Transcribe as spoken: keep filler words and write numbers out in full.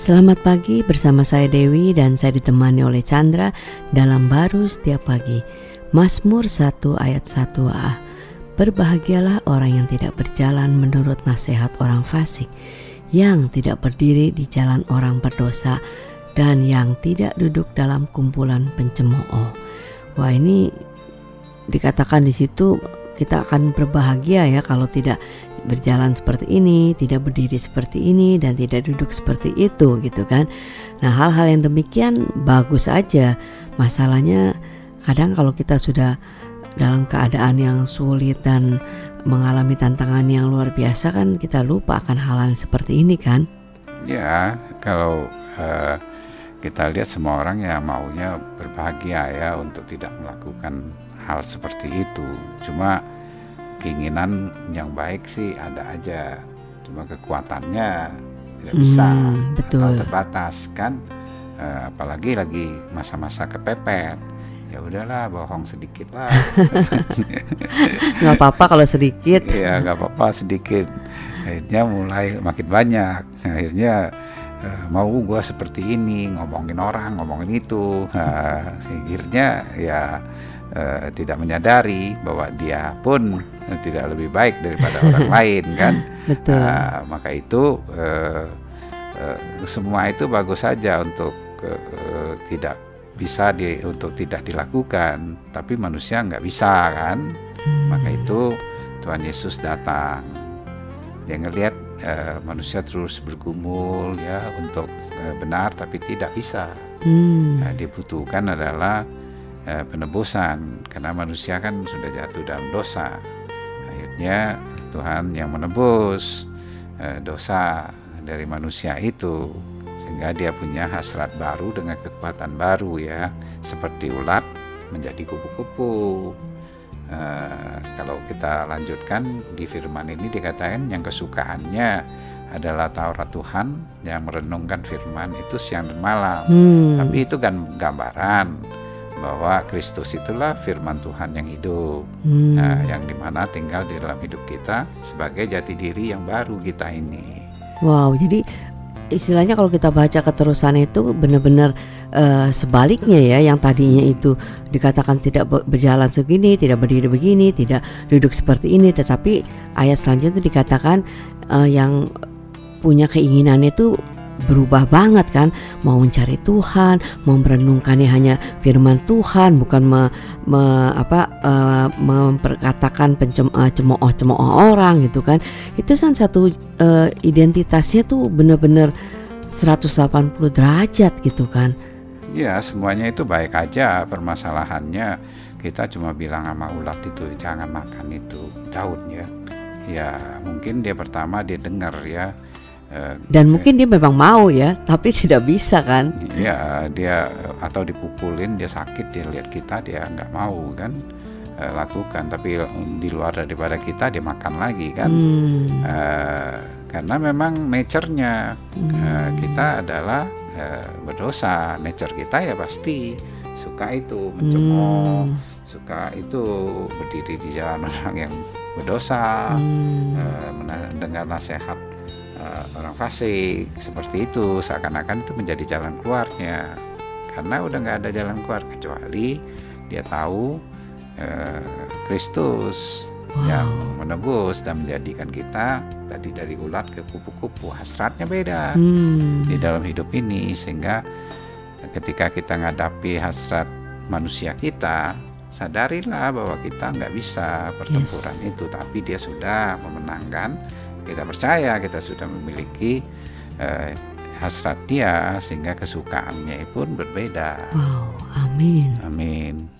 Selamat pagi bersama saya Dewi dan saya ditemani oleh Chandra dalam baru setiap pagi. Mazmur satu ayat satu a. Berbahagialah orang yang tidak berjalan menurut nasihat orang fasik, yang tidak berdiri di jalan orang berdosa, dan yang tidak duduk dalam kumpulan pencemooh. Wah, ini dikatakan di situ kita akan berbahagia ya kalau tidak berjalan seperti ini, tidak berdiri seperti ini, dan tidak duduk seperti itu, gitu kan. Nah, hal-hal yang demikian bagus aja. Masalahnya kadang kalau kita sudah dalam keadaan yang sulit dan mengalami tantangan yang luar biasa, kan kita lupa akan hal-hal seperti ini kan. Ya, kalau uh, kita lihat semua orang ya maunya berbahagia ya, untuk tidak melakukan hal seperti itu. Cuma keinginan yang baik sih ada aja, cuma kekuatannya tidak bisa, hmm, betul. Atau terbatas kan, uh, apalagi lagi masa-masa kepepet, ya udahlah bohong sedikit lah. Nggak apa-apa kalau sedikit. Iya, nggak apa-apa sedikit. Akhirnya mulai makin banyak, akhirnya uh, mau gua seperti ini, ngomongin orang, ngomongin itu, uh, akhirnya ya Uh, tidak menyadari bahwa dia pun tidak lebih baik daripada orang lain kan. Betul. Uh, maka itu uh, uh, semua itu bagus saja untuk uh, uh, tidak bisa di, untuk tidak dilakukan, tapi manusia nggak bisa kan. Hmm. Maka itu Tuhan Yesus datang, dia ngelihat uh, manusia terus bergumul ya untuk uh, benar tapi tidak bisa. Hmm. Nah, dibutuhkan adalah penebusan, karena manusia kan sudah jatuh dalam dosa. Akhirnya Tuhan yang menebus dosa dari manusia itu, sehingga dia punya hasrat baru dengan kekuatan baru ya, seperti ulat menjadi kupu-kupu. Kalau kita lanjutkan di firman ini dikatakan yang kesukaannya adalah Taurat Tuhan, yang merenungkan firman itu siang dan malam. Hmm. Tapi itu kan gambaran bahwa Kristus itulah firman Tuhan yang hidup. Hmm. Nah, yang dimana tinggal di dalam hidup kita sebagai jati diri yang baru kita ini. Wow, jadi istilahnya kalau kita baca keterusan itu benar-benar uh, sebaliknya ya, yang tadinya itu dikatakan tidak berjalan segini, tidak berdiri begini, tidak duduk seperti ini, tetapi ayat selanjutnya dikatakan uh, yang punya keinginan itu berubah banget kan, mau mencari Tuhan, mau merenungkannya hanya firman Tuhan, bukan me, me, apa, uh, memperkatakan pencemooh-cemooh orang gitu kan. Itu kan satu uh, identitasnya tuh benar-benar seratus delapan puluh derajat gitu kan. Ya, semuanya itu baik aja, permasalahannya kita cuma bilang sama ulat itu jangan makan itu daunnya. Ya, mungkin dia pertama dia dengar ya. Dan uh, mungkin dia memang mau ya, tapi tidak bisa kan? Iya, dia atau dipukulin, dia sakit, dia lihat kita, dia nggak mau kan uh, lakukan. Tapi di luar daripada kita, dia makan lagi kan? Hmm. Uh, karena memang nature-nya hmm. uh, kita adalah uh, berdosa. Nature kita ya pasti suka itu mencemooh, hmm. suka itu berdiri di jalan orang yang berdosa, hmm. uh, mendengar nasihat orang fasik seperti itu, seakan-akan itu menjadi jalan keluarnya, karena udah nggak ada jalan keluar kecuali dia tahu Kristus eh, wow. yang menebus dan menjadikan kita tadi dari ulat ke kupu-kupu. Hasratnya beda hmm. di dalam hidup ini, sehingga ketika kita menghadapi hasrat manusia kita, sadarilah bahwa kita nggak bisa pertempuran yes. itu, tapi dia sudah memenangkan. Kita percaya kita sudah memiliki eh, hasrat dia, sehingga kesukaannya pun berbeda. Wow, amin. Amin.